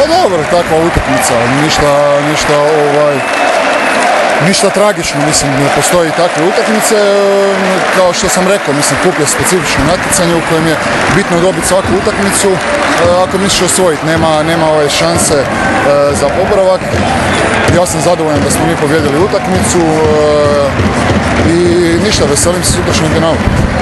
Pa dobro, takva utakmica, ništa ništa tragično, mislim, ne postoji takve utakmice, kao što sam rekao, mislim, kup je specifično natjecanje u kojem je bitno dobiti svaku utakmicu, ako misliš osvojiti, nema šanse za popravak. Ja sam zadovoljan da smo mi pobijedili utakmicu i ništa, veselim se sutrašnjeg finala.